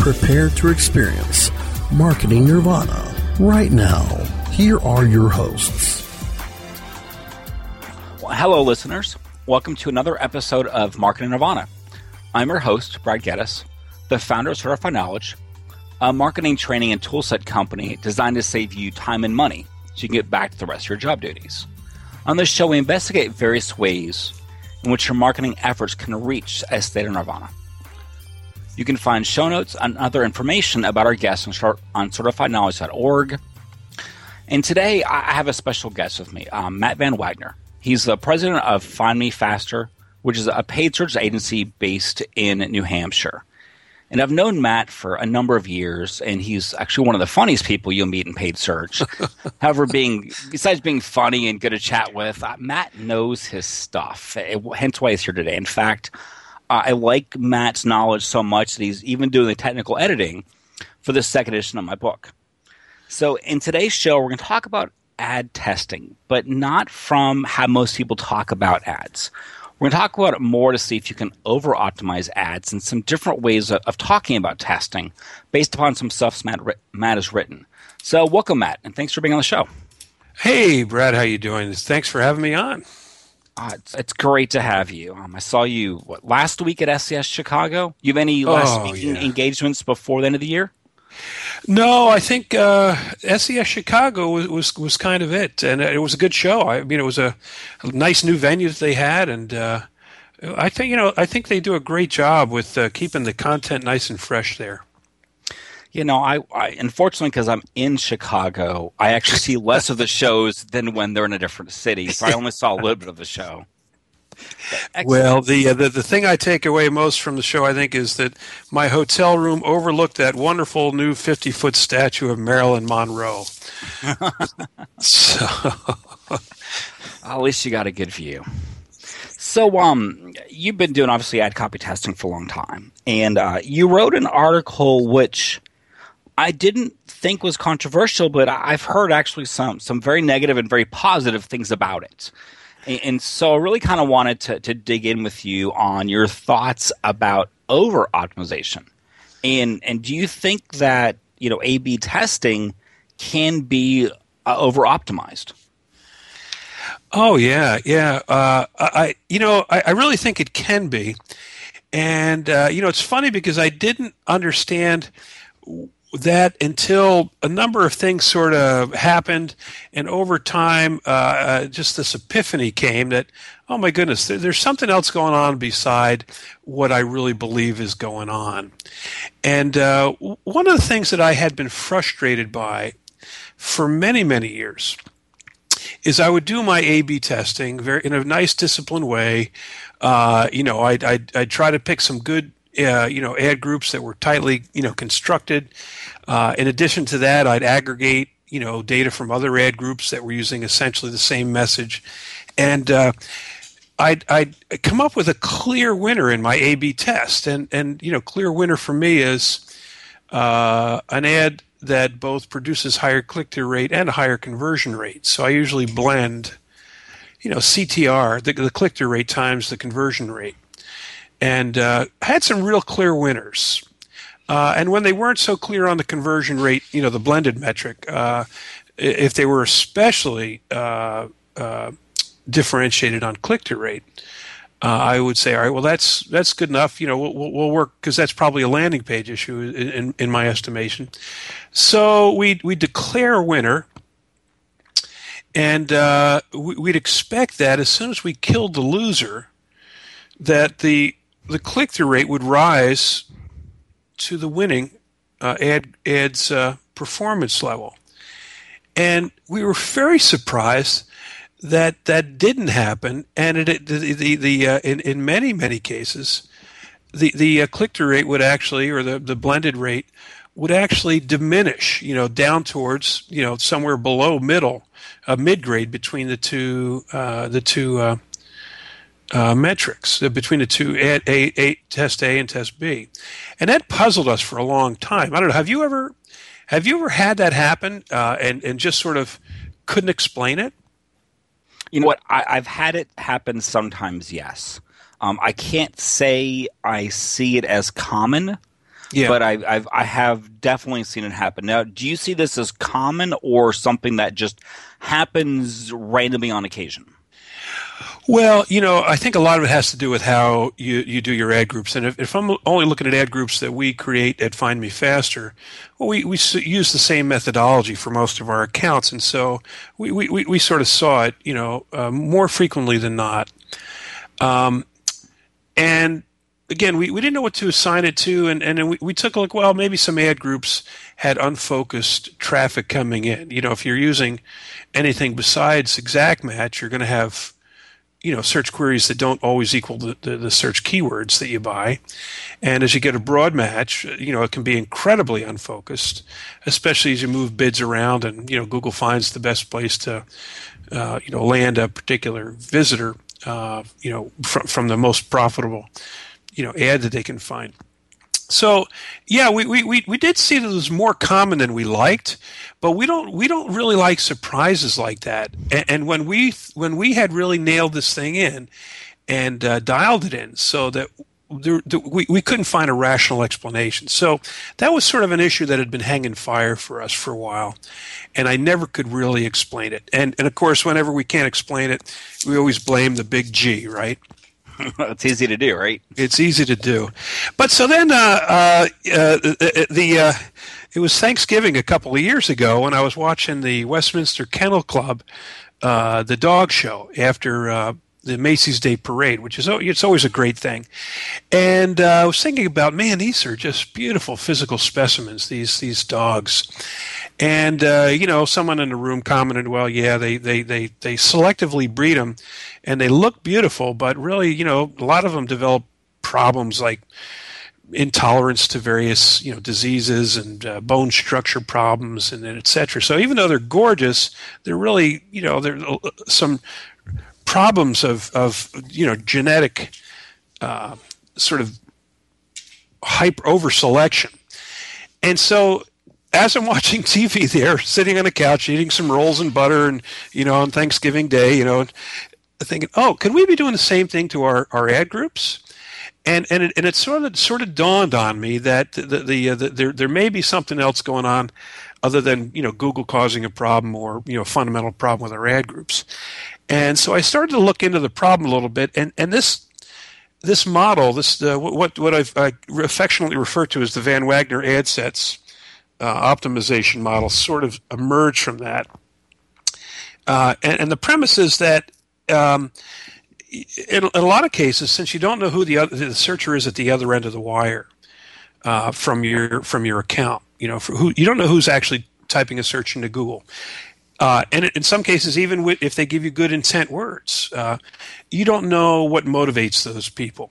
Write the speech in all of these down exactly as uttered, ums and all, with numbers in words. Prepare to experience Marketing Nirvana right now. Here are your hosts. Well, hello, listeners. Welcome to another episode of Marketing Nirvana. I'm your host, Brad Geddes, the founder of Certified Knowledge, a marketing training and toolset company designed to save you time and money so you can get back to the rest of your job duties. On this show, we investigate various ways in which your marketing efforts can reach a state of nirvana. You can find show notes and other information about our guests on Certified Knowledge dot org. And today, I have a special guest with me, um, Matt Van Wagner. He's the president of Find Me Faster, which is a paid search agency based in New Hampshire. And I've known Matt for a number of years, and he's actually one of the funniest people you'll meet in paid search. However, being besides being funny and good to chat with, uh, Matt knows his stuff, it, hence why he's here today. In fact, Uh, I like Matt's knowledge so much that he's even doing the technical editing for the second edition of my book. So in today's show, we're going to talk about ad testing, but not from how most people talk about ads. We're going to talk about it more to see if you can over-optimize ads and some different ways of, of talking about testing based upon some stuff Matt, Matt has written. So welcome, Matt, and thanks for being on the show. Hey, Brad, how you doing? Thanks for having me on. Uh, it's, it's great to have you. Um, I saw you what, last week at S E S Chicago. You have any last oh, speaking yeah. engagements before the end of the year? No, I think uh, S E S Chicago was, was was kind of it, and it was a good show. I mean, it was a, a nice new venue that they had, and uh, I think you know I think they do a great job with uh, keeping the content nice and fresh there. You know, I, I unfortunately, because I'm in Chicago, I actually see less of the shows than when they're in a different city. So I only saw a little bit of the show. Well, the, uh, the the thing I take away most from the show, I think, is that my hotel room overlooked that wonderful new fifty-foot statue of Marilyn Monroe. So, at least you got a good view. So um, you've been doing, obviously, ad copy testing for a long time. And uh, you wrote an article which I didn't think was controversial, but I've heard actually some some very negative and very positive things about it. And, and so I really kind of wanted to, to dig in with you on your thoughts about over-optimization. And and do you think that, you know, A B testing can be uh, over-optimized? Oh, yeah, yeah. Uh, I you know, I, I really think it can be. And, uh, you know, it's funny because I didn't understand that until a number of things sort of happened, and over time, uh, uh, just this epiphany came that, oh my goodness, there, there's something else going on beside what I really believe is going on. And uh, one of the things that I had been frustrated by for many, many years is I would do my A B testing very in a nice, disciplined way. Uh, you know, I'd, I'd, I'd try to pick some good Uh, you know, ad groups that were tightly, you know, constructed. Uh, in addition to that, I'd aggregate, you know, data from other ad groups that were using essentially the same message. And uh, I'd, I'd come up with a clear winner in my A B test. And, and you know, clear winner for me is uh, an ad that both produces higher click-through rate and a higher conversion rate. So I usually blend, you know, C T R, the, the click-through rate times the conversion rate. And uh, had some real clear winners. Uh, and when they weren't so clear on the conversion rate, you know, the blended metric, uh, if they were especially uh, uh, differentiated on click-through rate, uh, I would say, all right, well, that's that's good enough. You know, we'll, we'll work, because that's probably a landing page issue in in my estimation. So we we declare a winner, and uh, we, we'd expect that as soon as we killed the loser, that the the click through rate would rise to the winning uh, ad ads uh, performance level, and we were very surprised that that didn't happen, and it, it the the, the uh, in in many many cases, the the uh, click through rate would actually, or the, the blended rate would actually diminish, you know, down towards, you know, somewhere below middle, uh, mid grade between the two uh, the two uh, uh, metrics, uh, between the two a, a, a, test A and test B, and that puzzled us for a long time. I don't know. Have you ever have you ever had that happen uh, and and just sort of couldn't explain it? You know what? I, I've had it happen sometimes, yes. Um, I can't say I see it as common, yeah. but I, I've, I have definitely seen it happen. Now, do you see this as common or something that just happens randomly on occasion? Well, you know, I think a lot of it has to do with how you, you do your ad groups. And if, if I'm only looking at ad groups that we create at Find Me Faster, well, we, we use the same methodology for most of our accounts. And so we, we, we sort of saw it, you know, uh, more frequently than not. Um, and again, we, we didn't know what to assign it to. And, and then we, we took a look, well, maybe some ad groups had unfocused traffic coming in. You know, if you're using anything besides ExactMatch, you're going to have, you know, search queries that don't always equal the, the, the search keywords that you buy. And as you get a broad match, you know, it can be incredibly unfocused, especially as you move bids around and, you know, Google finds the best place to, uh, you know, land a particular visitor, uh, you know, from, from the most profitable, you know, ad that they can find. So, yeah, we, we, we, we did see that it was more common than we liked, but we don't we don't really like surprises like that. And, and when we when we had really nailed this thing in and uh, dialed it in, so that there, the, we we couldn't find a rational explanation. So that was sort of an issue that had been hanging fire for us for a while, and I never could really explain it. And and of course, whenever we can't explain it, we always blame the big G, right? It's easy to do, right? It's easy to do. But so then uh, uh, uh, the uh, it was Thanksgiving a couple of years ago, and I was watching the Westminster Kennel Club, uh, the dog show, after uh, the Macy's Day Parade, which is it's always a great thing. And uh, I was thinking about, man, these are just beautiful physical specimens, these these dogs. And, uh, you know, someone in the room commented, well, yeah, they, they, they, they selectively breed them, and they look beautiful, but really, you know, a lot of them develop problems like intolerance to various, you know, diseases and uh, bone structure problems, and et cetera. So even though they're gorgeous, they're really, you know, there are some problems of, of you know, genetic uh, sort of hyper over-selection. And so, as I'm watching T V there, sitting on a couch, eating some rolls and butter and, you know, on Thanksgiving Day, you know, thinking, oh, can we be doing the same thing to our, our ad groups? And and it, and it sort of sort of dawned on me that the, the, uh, the there there may be something else going on other than, you know, Google causing a problem or, you know, a fundamental problem with our ad groups. And so I started to look into the problem a little bit, and, and this this model, this uh, what, what I've, I affectionately refer to as the Van Wagner ad sets Uh, optimization model sort of emerged from that. Uh, and, and the premise is that um, in, in a lot of cases, since you don't know who the, other, the searcher is at the other end of the wire uh, from your from your account, you know, for who, you don't know who's actually typing a search into Google. Uh, and in some cases, even with, if they give you good intent words, uh, you don't know what motivates those people.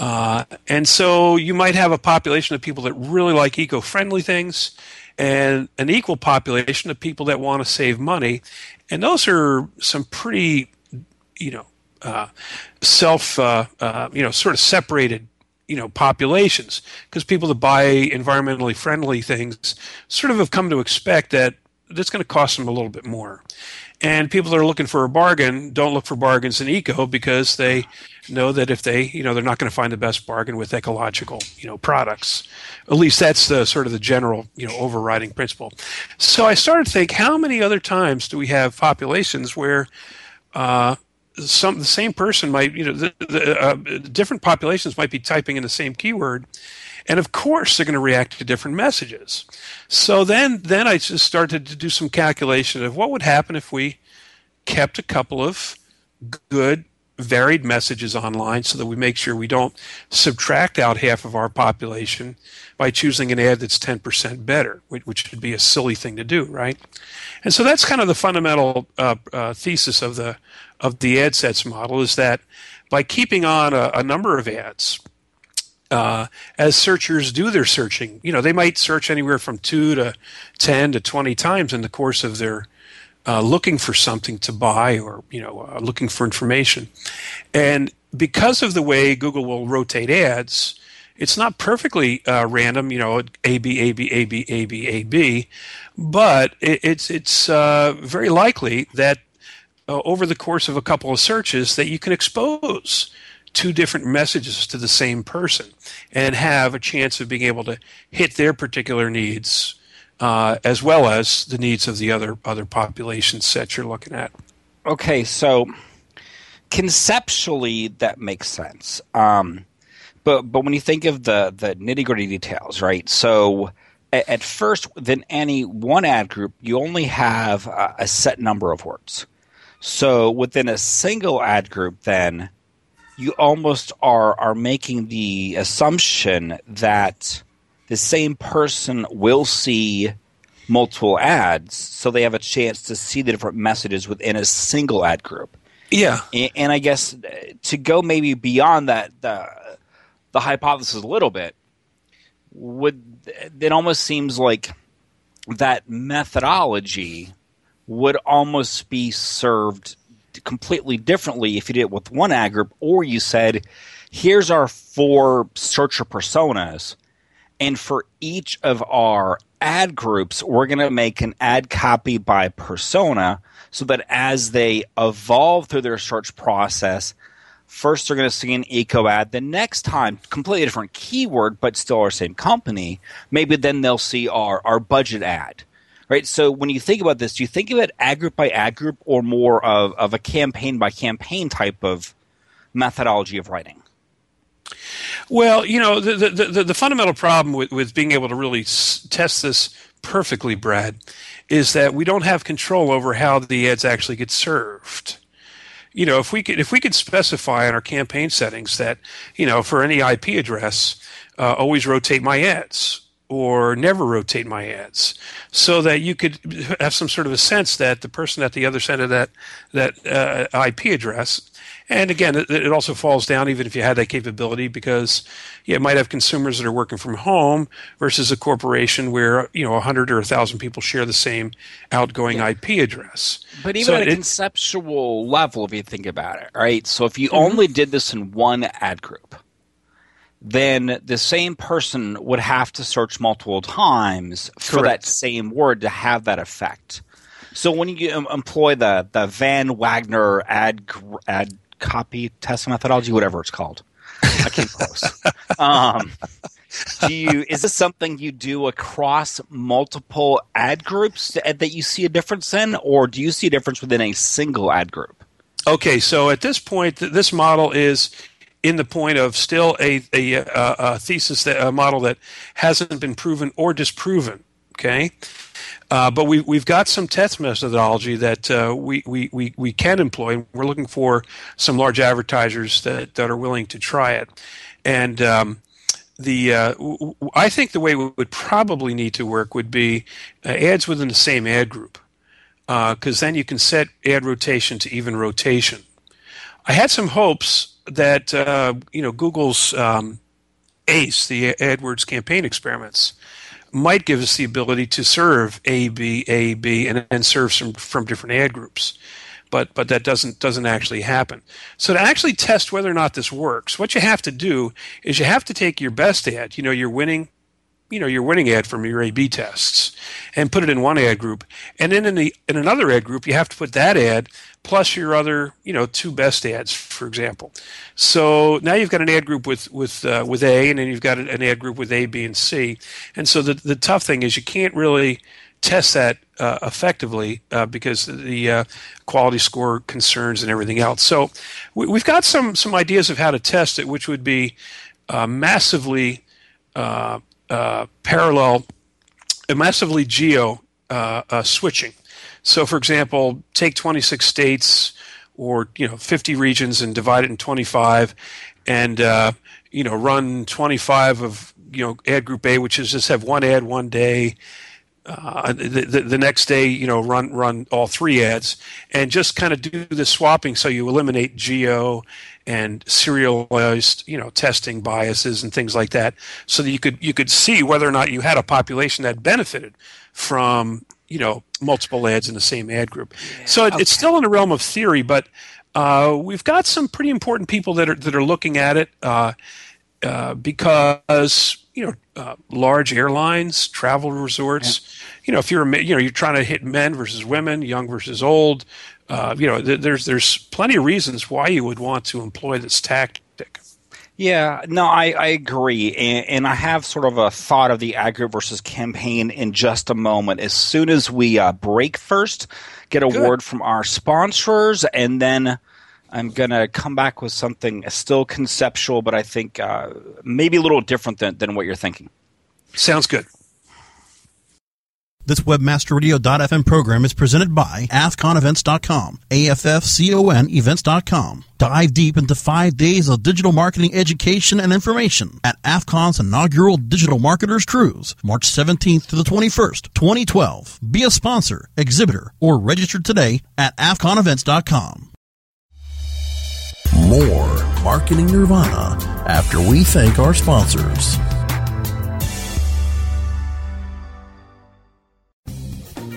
Uh, and so you might have a population of people that really like eco-friendly things and an equal population of people that want to save money. And those are some pretty, you know, uh, self, uh, uh, you know, sort of separated, you know, populations, because people that buy environmentally friendly things sort of have come to expect that that's going to cost them a little bit more. And people that are looking for a bargain don't look for bargains in eco, because they know that if they, you know, they're not going to find the best bargain with ecological, you know, products. At least that's the sort of the general, you know, overriding principle. So I started to think, how many other times do we have populations where uh, some the same person might, you know, the, the, uh, different populations might be typing in the same keyword, and of course they're going to react to different messages. So then, then I just started to do some calculation of what would happen if we kept a couple of good varied messages online so that we make sure we don't subtract out half of our population by choosing an ad that's ten percent better, which would be a silly thing to do, right? And so that's kind of the fundamental uh, uh, thesis of the of the ad sets model, is that by keeping on a, a number of ads, uh, as searchers do their searching, you know, they might search anywhere from two to ten to twenty times in the course of their Uh, looking for something to buy, or you know, uh, looking for information. And because of the way Google will rotate ads, it's not perfectly uh, random, you know, A B A B A B A B A B, but it, it's it's uh, very likely that uh, over the course of a couple of searches that you can expose two different messages to the same person and have a chance of being able to hit their particular needs, Uh, as well as the needs of the other other population sets you're looking at. Okay, so conceptually that makes sense. Um, but but when you think of the, the nitty-gritty details, right? So at, at first, within any one ad group, you only have a, a set number of words. So within a single ad group, then, you almost are are making the assumption that the same person will see multiple ads, so they have a chance to see the different messages within a single ad group. Yeah. And, and I guess to go maybe beyond that, the, the hypothesis a little bit, would it almost seems like that methodology would almost be served completely differently if you did it with one ad group, or you said, here's our four searcher personas, and for each of our ad groups, we're going to make an ad copy by persona so that as they evolve through their search process, first they're going to see an eco ad. The next time, completely different keyword, but still our same company, maybe then they'll see our, our budget ad. Right? So when you think about this, do you think of it ad group by ad group, or more of, of a campaign by campaign type of methodology of writing? Well, you know, the, the, the, the fundamental problem with, with being able to really s- test this perfectly, Brad, is that we don't have control over how the ads actually get served. You know, if we could if we could specify in our campaign settings that, you know, for any I P address, uh, always rotate my ads, or never rotate my ads, so that you could have some sort of a sense that the person at the other end of that that uh, I P address. And again, it, it also falls down even if you had that capability, because you might have consumers that are working from home versus a corporation where, you know, one hundred or one thousand people share the same outgoing yeah. I P address. But even so at a conceptual level, if you think about it, right? So if you mm-hmm. only did this in one ad group, then the same person would have to search multiple times for Correct. that same word to have that effect. So when you employ the, the Van Wagner ad ad copy test methodology, whatever it's called, I came close. Um, do you is this something you do across multiple ad groups that you see a difference in, or do you see a difference within a single ad group? Okay, so at this point, this model is in the point of still a, a, a thesis, that, a model that hasn't been proven or disproven, okay? Uh, but we, we've got some test methodology that uh, we, we, we, we can employ. We're looking for some large advertisers that, that are willing to try it. And um, the uh, w- I think the way we would probably need to work would be uh, ads within the same ad group, because uh, then you can set ad rotation to even rotation. I had some hopes that uh, you know, Google's um, ACE, the AdWords campaign experiments, might give us the ability to serve A, B, A, B, and and serve some from different ad groups, but but that doesn't doesn't actually happen. So to actually test whether or not this works, what you have to do is you have to take your best ad, you know, your winning, you know, your winning ad from your A B tests, and put it in one ad group, and then in the in another ad group you have to put that ad plus your other, you know, two best ads, for example. So now you've got an ad group with with uh, with A, and then you've got an ad group with A, B, and C. And so the the tough thing is you can't really test that uh, effectively uh, because of the uh, quality score concerns and everything else. So we, we've got some some ideas of how to test it, which would be uh, massively uh, uh, parallel, uh, massively geo uh, uh, switching. So, for example, take twenty-six states or you know fifty regions and divide it in twenty-five, and uh, you know run twenty-five of you know ad group A, which is just have one ad one day. Uh, the, the, the next day, you know, run run all three ads, and just kind of do the swapping so you eliminate geo and serialized, you know, testing biases and things like that, so that you could you could see whether or not you had a population that benefited from you know multiple ads in the same ad group. Yeah, so it, okay. it's still in the realm of theory, but uh, we've got some pretty important people that are that are looking at it uh, uh, because. You know, uh, large airlines, travel resorts. Yeah. You know, if you're you know you're trying to hit men versus women, young versus old. Uh, you know, th there's there's plenty of reasons why you would want to employ this tactic. Yeah, no, I, I agree, and, and I have sort of a thought of the ad group versus campaign in just a moment. As soon as we uh, break, first get a Good. word from our sponsors, and then. I'm going to come back with something still conceptual, but I think uh, maybe a little different than, than what you're thinking. Sounds good. This Webmaster Radio dot f m program is presented by A F C O N Events dot com, A F F C O N events dot com. Dive deep into five days of digital marketing education and information at AFCON's inaugural Digital Marketers Cruise, March seventeenth to the twenty-first, twenty twelve. Be a sponsor, exhibitor, or register today at A F C O N Events dot com. More Marketing Nirvana after we thank our sponsors.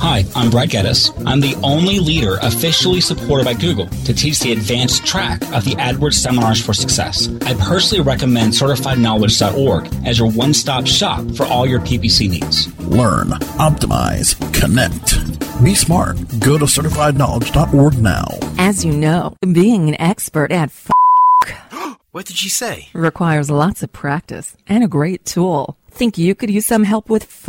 Hi, I'm Brad Geddes. I'm the only leader officially supported by Google to teach the advanced track of the AdWords Seminars for Success. I personally recommend Certified Knowledge dot org as your one-stop shop for all your P P C needs. Learn, optimize, connect. Be smart. Go to Certified Knowledge dot org now. As you know, being an expert at f***. What did she say? Requires lots of practice and a great tool. Think you could use some help with f***?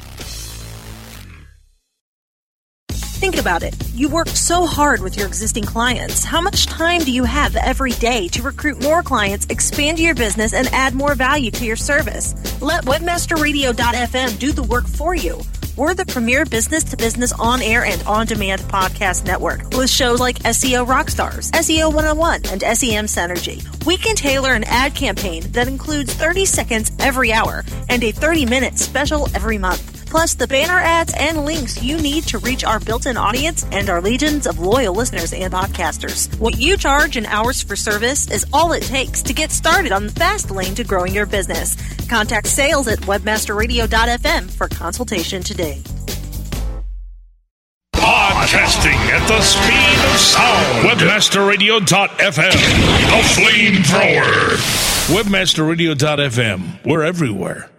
Think about it. You work so hard with your existing clients. How much time do you have every day to recruit more clients, expand your business, and add more value to your service? Let Webmaster Radio dot f m do the work for you. We're the premier business-to-business on-air and on-demand podcast network with shows like S E O Rockstars, S E O one oh one, and S E M Synergy. We can tailor an ad campaign that includes thirty seconds every hour and a thirty-minute special every month. Plus the banner ads and links you need to reach our built-in audience and our legions of loyal listeners and podcasters. What you charge in hours for service is all it takes to get started on the fast lane to growing your business. Contact sales at Webmaster Radio dot f m for consultation today. Podcasting at the speed of sound. Webmaster Radio dot f m. The flamethrower. Webmaster Radio dot f m. We're everywhere.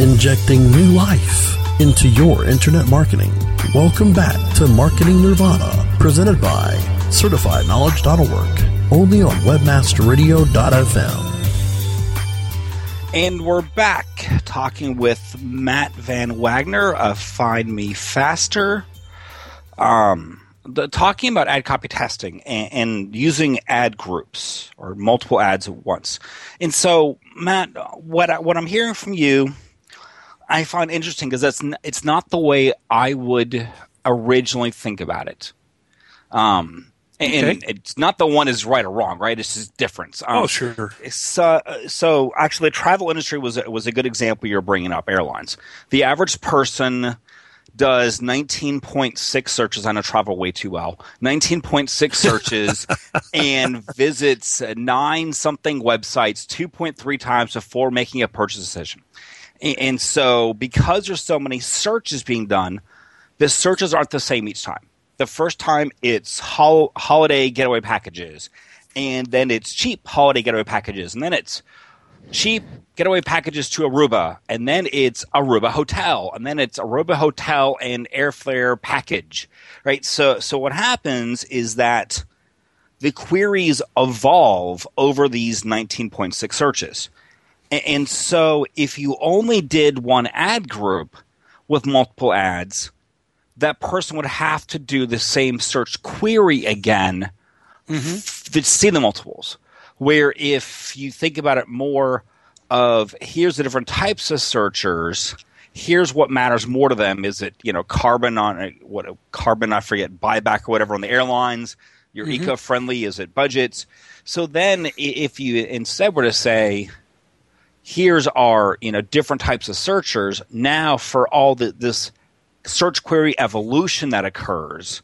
Injecting new life into your internet marketing. Welcome back to Marketing Nirvana, presented by Certified Knowledge dot org, only on Webmaster Radio dot f m. And we're back talking with Matt Van Wagner of Find Me Faster, um, the, talking about ad copy testing and, and using ad groups or multiple ads at once. And so, Matt, what I, what I'm hearing from you I find interesting because that's n it's not the way I would originally think about it. Um, And okay. it's not the one is right or wrong, right? It's just difference. Um, oh, sure. So, so actually, the travel industry was was a good example you're bringing up, airlines. The average person does nineteen point six searches on a travel way too well, nineteen point six searches and visits nine something websites two point three times before making a purchase decision. And, and so because there's so many searches being done, the searches aren't the same each time. The first time it's hol- holiday getaway packages, and then it's cheap holiday getaway packages, and then it's cheap getaway packages to Aruba, and then it's Aruba hotel, and then it's Aruba hotel and airfare package, right? So, so what happens is that the queries evolve over these nineteen point six searches. And, and so if you only did one ad group with multiple ads, that person would have to do the same search query again mm-hmm. to see the multiples. Where if you think about it more of here's the different types of searchers, here's what matters more to them. Is it, you know, carbon on what carbon, I forget, buyback or whatever on the airlines? You're mm-hmm. eco-friendly, is it budgets? So then if you instead were to say, here's our, you know, different types of searchers, now for all the, this search query evolution that occurs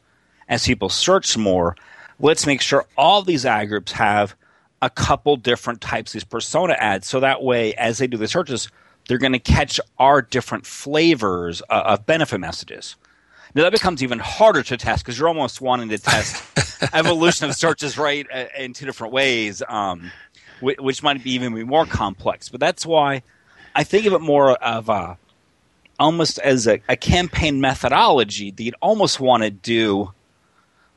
as people search more, let's make sure all these ad groups have a couple different types of these persona ads. So that way, as they do the searches, they're going to catch our different flavors uh, of benefit messages. Now, that becomes even harder to test because you're almost wanting to test evolution of searches, right, uh, in two different ways, um, w- which might be even more complex. But that's why I think of it more of uh, almost as a, a campaign methodology that you'd almost want to do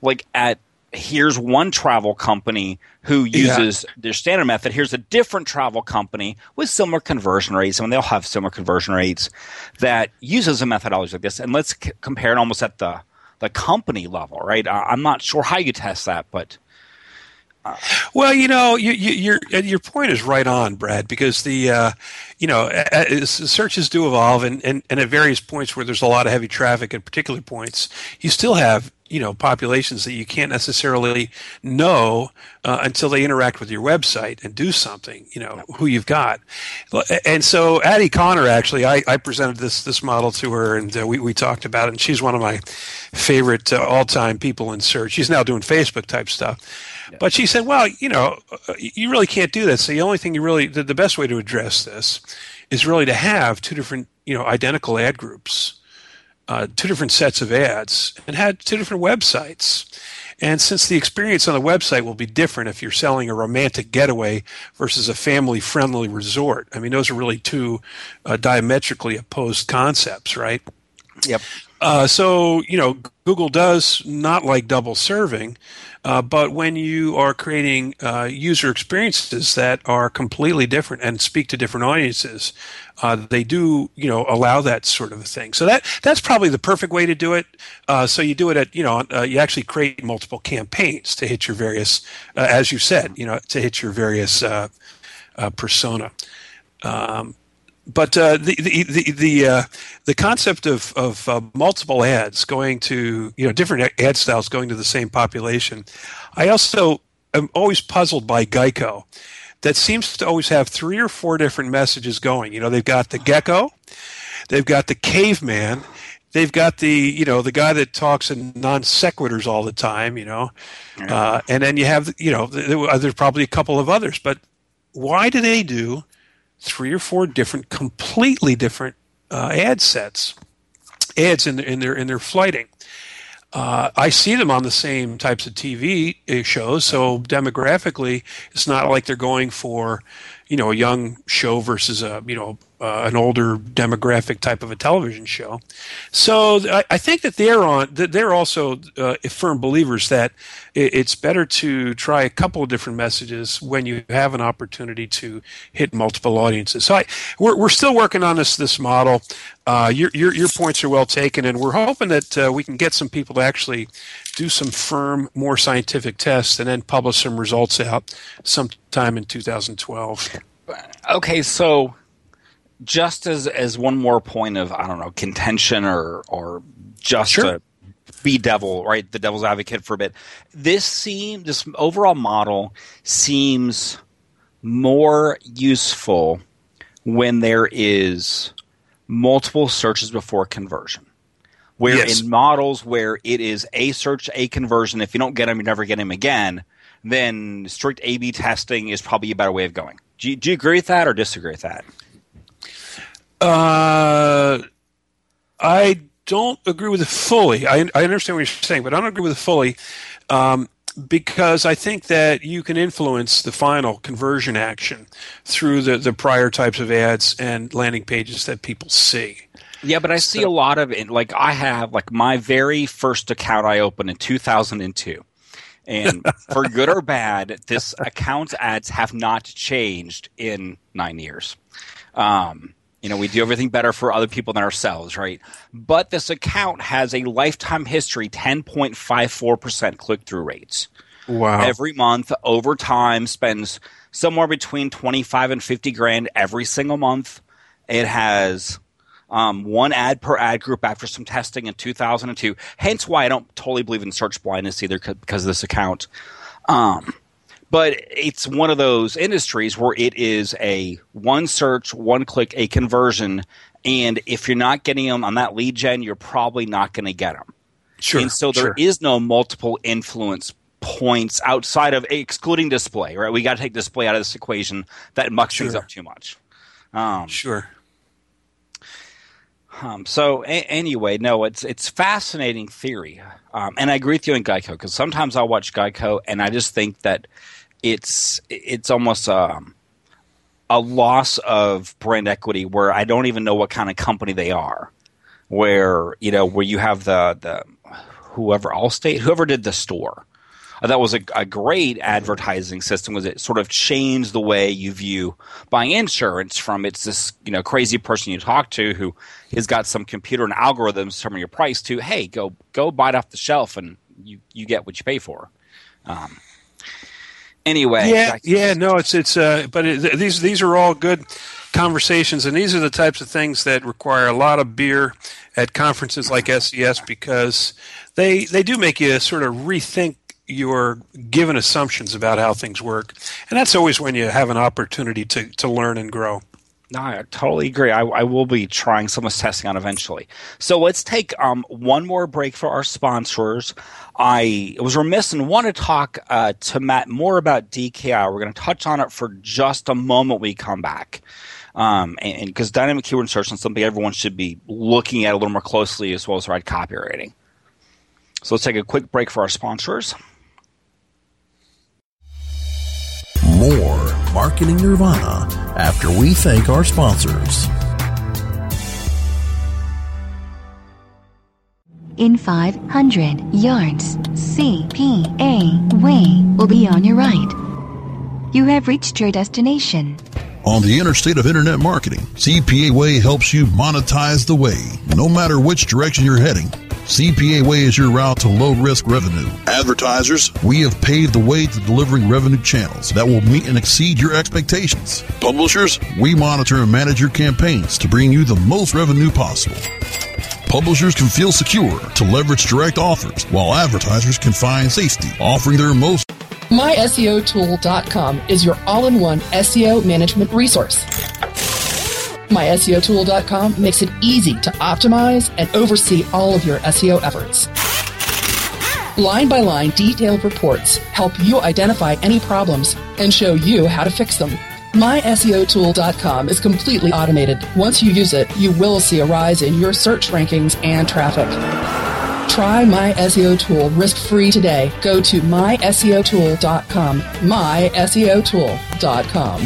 like at here's one travel company who uses yeah. their standard method. Here's a different travel company with similar conversion rates. I mean, they'll have similar conversion rates that uses a methodology like this. And let's c- compare it almost at the, the company level, right? I- I'm not sure how you test that, but uh. well, you know, you, you, your your point is right on, Brad, because the uh, you know uh, searches do evolve, and, and and at various points where there's a lot of heavy traffic at particular points, you still have, you know, populations that you can't necessarily know uh, until they interact with your website and do something, you know, who you've got. And so Addie Connor, actually, I, I presented this this model to her, and uh, we, we talked about it, and she's one of my favorite uh, all-time people in search. She's now doing Facebook-type stuff. Yeah. But she said, well, you know, you really can't do that. So the only thing you really – the best way to address this is really to have two different, you know, identical ad groups. Uh, two different sets of ads, and had two different websites. And since the experience on the website will be different if you're selling a romantic getaway versus a family-friendly resort, I mean, those are really two uh, diametrically opposed concepts, right? Yep. Uh, so, you know, Google does not like double serving, uh, but when you are creating uh, user experiences that are completely different and speak to different audiences, uh, they do, you know, allow that sort of a thing. So that that's probably the perfect way to do it. Uh, so you do it at, you know, uh, you actually create multiple campaigns to hit your various, uh, as you said, you know, to hit your various uh, uh, persona. Um But uh, the the the the, uh, the concept of of uh, multiple ads going to, you know, different ad styles going to the same population. I also am always puzzled by Geico, that seems to always have three or four different messages going. You know, they've got the gecko, they've got the caveman, they've got the, you know, the guy that talks in non sequiturs all the time. You know, uh, and then you have, you know, there's probably a couple of others. But why do they do three or four different, completely different uh, ad sets, ads in their in their in their flighting? Uh, I see them on the same types of T V shows, so demographically, it's not like they're going for, you know, a young show versus a, you know, uh, an older demographic type of a television show. So I, I think that they're on. That they're also uh, firm believers that it, it's better to try a couple of different messages when you have an opportunity to hit multiple audiences. So I, we're we're still working on this this model. Uh, your, your your points are well taken, and we're hoping that uh, we can get some people to actually do some firm, more scientific tests, and then publish some results out sometime in two thousand twelve. Okay, so just as, as one more point of, I don't know, contention or, or just sure. a be devil, right? The devil's advocate for a bit. This seems, this overall model seems more useful when there is multiple searches before conversion. Where yes. in models where it is a search, a conversion, if you don't get them, you never get them again, then strict A B testing is probably a better way of going. Do you, do you agree with that or disagree with that? Uh, I don't agree with it fully. I, I understand what you're saying, but I don't agree with it fully um, because I think that you can influence the final conversion action through the, the prior types of ads and landing pages that people see. Yeah, but I see a lot of it. Like I have, like my very first account I opened in two thousand two. And for good or bad, this account's ads have not changed in nine years. Um, you know, we do everything better for other people than ourselves, right? But this account has a lifetime history, ten point five four percent click-through rates. Wow. Every month, over time, spends somewhere between twenty-five and fifty grand every single month. It has... Um, one ad per ad group after some testing in two thousand two. Hence why I don't totally believe in search blindness either because of this account. Um, but it's one of those industries where it is a one search, one click, a conversion. And if you're not getting them on that lead gen, you're probably not going to get them. Sure. And so there sure. is no multiple influence points outside of excluding display, right? We got to take display out of this equation. That mucks sure. things up too much. Um, sure. Um, so a- anyway, no, it's it's fascinating theory, um, and I agree with you in Geico because sometimes I watch Geico and I just think that it's it's almost um, a loss of brand equity where I don't even know what kind of company they are. Where you know where you have the the whoever Allstate, whoever did the store, uh, that was a, a great advertising system. Was it sort of changed the way you view buying insurance from it's this you know crazy person you talk to who has got some computer and algorithms determining your price to, hey, go go buy it off the shelf and you, you get what you pay for. Um, anyway. Yeah, yeah no, it's – it's. Uh, but it, these these are all good conversations, and these are the types of things that require a lot of beer at conferences like S E S because they they do make you sort of rethink your given assumptions about how things work. And that's always when you have an opportunity to, to learn and grow. No, I totally agree. I, I will be trying some of this testing on eventually. So let's take um, one more break for our sponsors. I was remiss and want to talk uh, to Matt more about D K I. We're going to touch on it for just a moment when we come back. Um, and because dynamic keyword search is something everyone should be looking at a little more closely as well as right copywriting. So let's take a quick break for our sponsors. More Marketing Nirvana after we thank our sponsors. In five hundred yards, C P A Way will be on your right. You have reached your destination. On the Interstate of Internet Marketing, C P A Way helps you monetize the way, no matter which direction you're heading. C P A Way is your route to low-risk revenue. Advertisers, we have paved the way to delivering revenue channels that will meet and exceed your expectations. Publishers, we monitor and manage your campaigns to bring you the most revenue possible. Publishers can feel secure to leverage direct offers, while advertisers can find safety, offering their most... My S E O Tool dot com is your all-in-one S E O management resource. My S E O Tool dot com makes it easy to optimize and oversee all of your S E O efforts. Line-by-line detailed reports help you identify any problems and show you how to fix them. My S E O Tool dot com is completely automated. Once you use it, you will see a rise in your search rankings and traffic. Try My S E O Tool risk-free today. Go to My S E O Tool dot com, My S E O Tool dot com.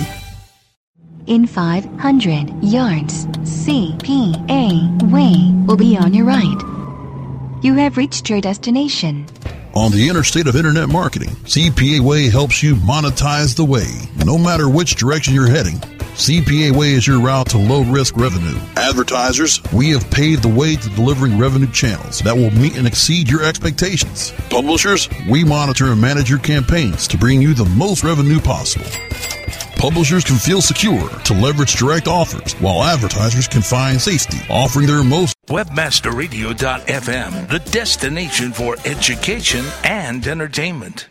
In five hundred yards, C P A Way will be on your right. You have reached your destination. On the Interstate of Internet Marketing, C P A Way helps you monetize the way, no matter which direction you're heading. C P A Way is your route to low-risk revenue. Advertisers, we have paved the way to delivering revenue channels that will meet and exceed your expectations. Publishers, we monitor and manage your campaigns to bring you the most revenue possible. Publishers can feel secure to leverage direct offers, while advertisers can find safety, offering their most. Webmaster Radio dot f m, the destination for education and entertainment.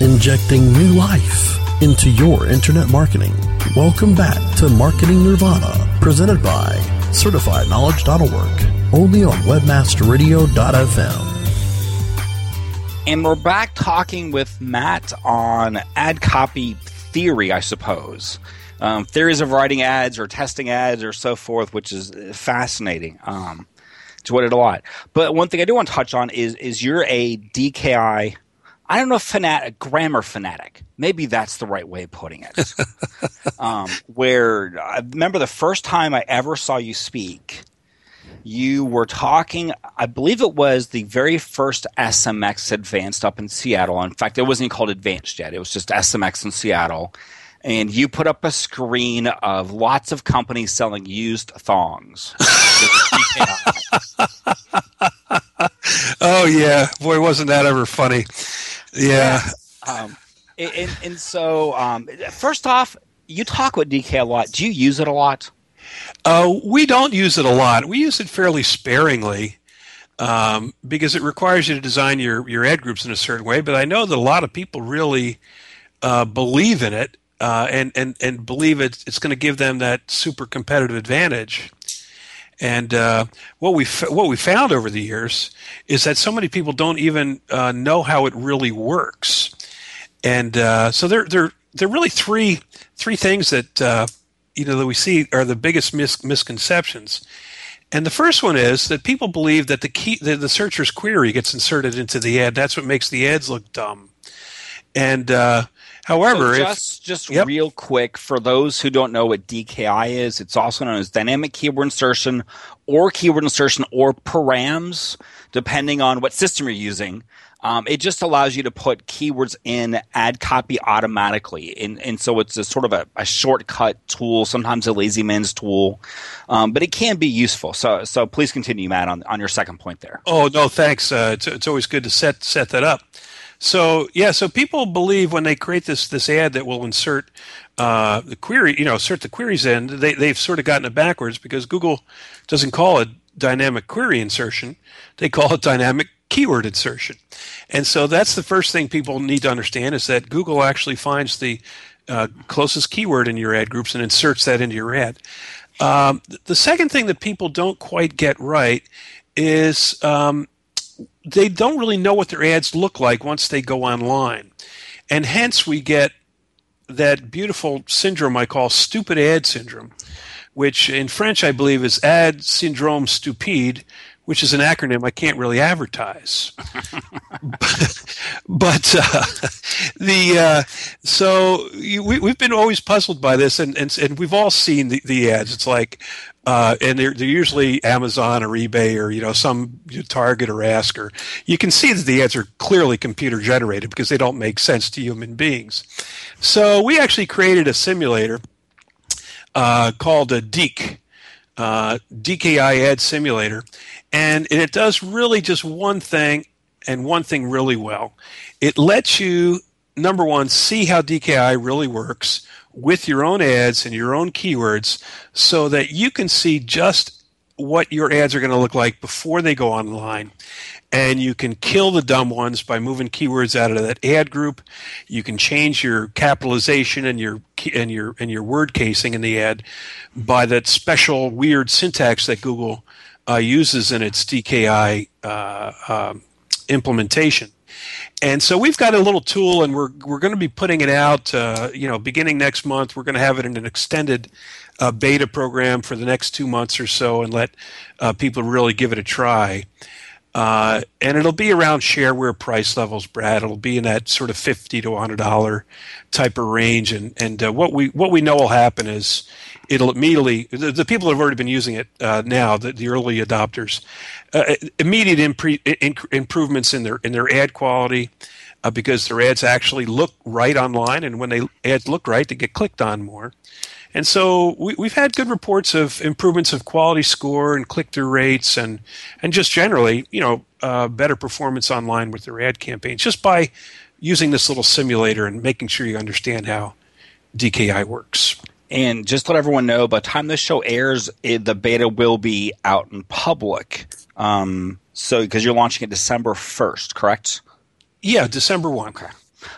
Injecting new life into your internet marketing. Welcome back to Marketing Nirvana, presented by Certified Knowledge dot org, only on Webmaster Radio dot f m. And we're back talking with Matt on ad copy theory, I suppose. Um, theories of writing ads or testing ads or so forth, which is fascinating. Um, enjoyed it a lot. But one thing I do want to touch on is, is you're a D K I. I don't know, fanatic, grammar fanatic. Maybe that's the right way of putting it. um, where I remember the first time I ever saw you speak, you were talking, I believe it was the very first S M X Advanced up in Seattle. In fact, it wasn't even called Advanced yet. It was just S M X in Seattle. And you put up a screen of lots of companies selling used thongs. Oh, yeah. Boy, wasn't that ever funny. Yeah. Um, and, and so, um, first off, you talk with D K a lot. Do you use it a lot? Uh, we don't use it a lot. We use it fairly sparingly um, because it requires you to design your, your ad groups in a certain way. But I know that a lot of people really uh, believe in it uh, and, and, and believe it, it's going to give them that super competitive advantage. And uh, what we f- what we found over the years is that so many people don't even uh, know how it really works, and uh, so there there there are really three three things that uh, you know that we see are the biggest mis- misconceptions. And the first one is that people believe that the key the, the searcher's query gets inserted into the ad. That's what makes the ads look dumb. And uh, However, so just, if, just yep. real quick, for those who don't know what D K I is, it's also known as dynamic keyword insertion or keyword insertion or params, depending on what system you're using. Um, it just allows you to put keywords in ad copy automatically. And, and so it's a sort of a, a shortcut tool, sometimes a lazy man's tool, um, but it can be useful. So so please continue, Matt, on, on your second point there. Oh, no, thanks. Uh, it's, it's always good to set set that up. So yeah, so people believe when they create this this ad that will insert uh, the query, you know, insert the queries in, they they've sort of gotten it backwards because Google doesn't call it dynamic query insertion; they call it dynamic keyword insertion. And so that's the first thing people need to understand is that Google actually finds the uh, closest keyword in your ad groups and inserts that into your ad. Um, the second thing that people don't quite get right is. Um, They don't really know what their ads look like once they go online. And hence we get that beautiful syndrome I call stupid ad syndrome, which in French I believe is ad syndrome stupide, which is an acronym I can't really advertise. but but uh, the uh, so you, we, we've been always puzzled by this, and, and, and we've all seen the, the ads. It's like, uh, and they're, they're usually Amazon or eBay or you know some you know, Target or Ask. Or you can see that the ads are clearly computer generated because they don't make sense to human beings. So we actually created a simulator uh, called a DEEK. Uh, D K I ad simulator, and it does really just one thing and one thing really well. It lets you, number one, see how D K I really works with your own ads and your own keywords so that you can see just what your ads are going to look like before they go online. And you can kill the dumb ones by moving keywords out of that ad group. You can change your capitalization and your and your and your word casing in the ad by that special weird syntax that Google uh, uses in its D K I uh, um, implementation. And so we've got a little tool, and we're we're going to be putting it out. Uh, you know, beginning next month, we're going to have it in an extended uh, beta program for the next two months or so, and let uh, people really give it a try. Uh, and it'll be around shareware price levels, Brad. It'll be in that sort of fifty to one hundred dollars type of range. And and uh, what we what we know will happen is it'll immediately the, the people that have already been using it uh, now, the, the early adopters, uh, immediate impre- in, improvements in their in their ad quality uh, because their ads actually look right online, and when they ads look right, they get clicked on more. And so we, we've had good reports of improvements of quality score and click-through rates and, and just generally, you know, uh, better performance online with their ad campaigns just by using this little simulator and making sure you understand how D K I works. And just to let everyone know, by the time this show airs, it, the beta will be out in public. Um, so because you're launching it December first, correct? Yeah, December first. Okay.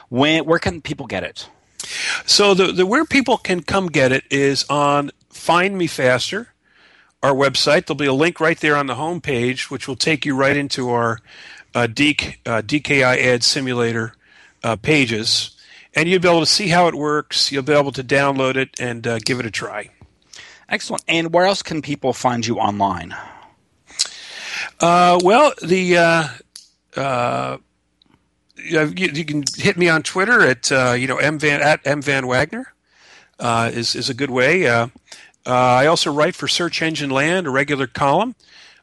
When, where can people get it? So the, the where people can come get it is on Find Me Faster, our website. There'll be a link right there on the homepage, which will take you right into our uh, DEEK, uh, D K I Ad Simulator uh, pages. And you'll be able to see how it works. You'll be able to download it and uh, give it a try. Excellent. And where else can people find you online? Uh, well, the uh, uh, you, you can hit me on Twitter at uh, you know mvan at mvanwagner uh, is is a good way. Uh, uh, I also write for Search Engine Land, a regular column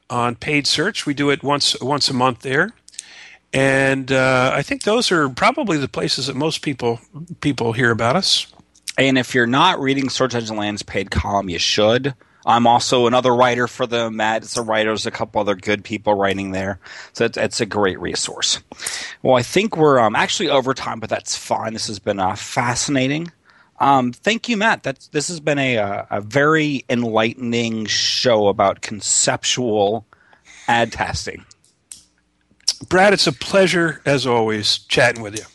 on paid search. We do it once once a month there. And uh, I think those are probably the places that most people people hear about us. And if you're not reading Search Engine Land's paid column, you should. I'm also another writer for them. Matt's a writer. There's a couple other good people writing there. So it's, it's a great resource. Well, I think we're um, actually over time, but that's fine. This has been uh, fascinating. Um, thank you, Matt. That's, this has been a, a, a very enlightening show about conceptual ad testing. Brad, it's a pleasure, as always, chatting with you.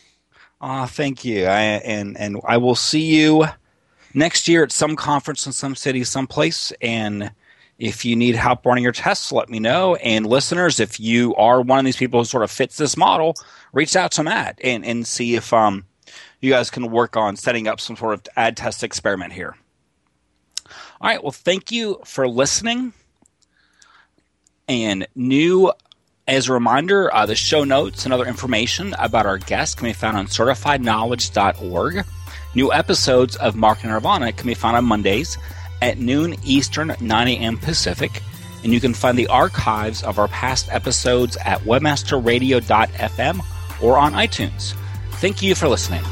Ah, uh, thank you. I, and, and I will see you next year at some conference in some city, someplace. And if you need help running your tests, let me know. And listeners, if you are one of these people who sort of fits this model, reach out to Matt and, and see if um you guys can work on setting up some sort of ad test experiment here. All right. Well, thank you for listening. And new As a reminder, uh, the show notes and other information about our guests can be found on certified knowledge dot org. New episodes of Marketing Nirvana can be found on Mondays at noon Eastern, nine a.m. Pacific. And you can find the archives of our past episodes at webmaster radio dot f m or on iTunes. Thank you for listening.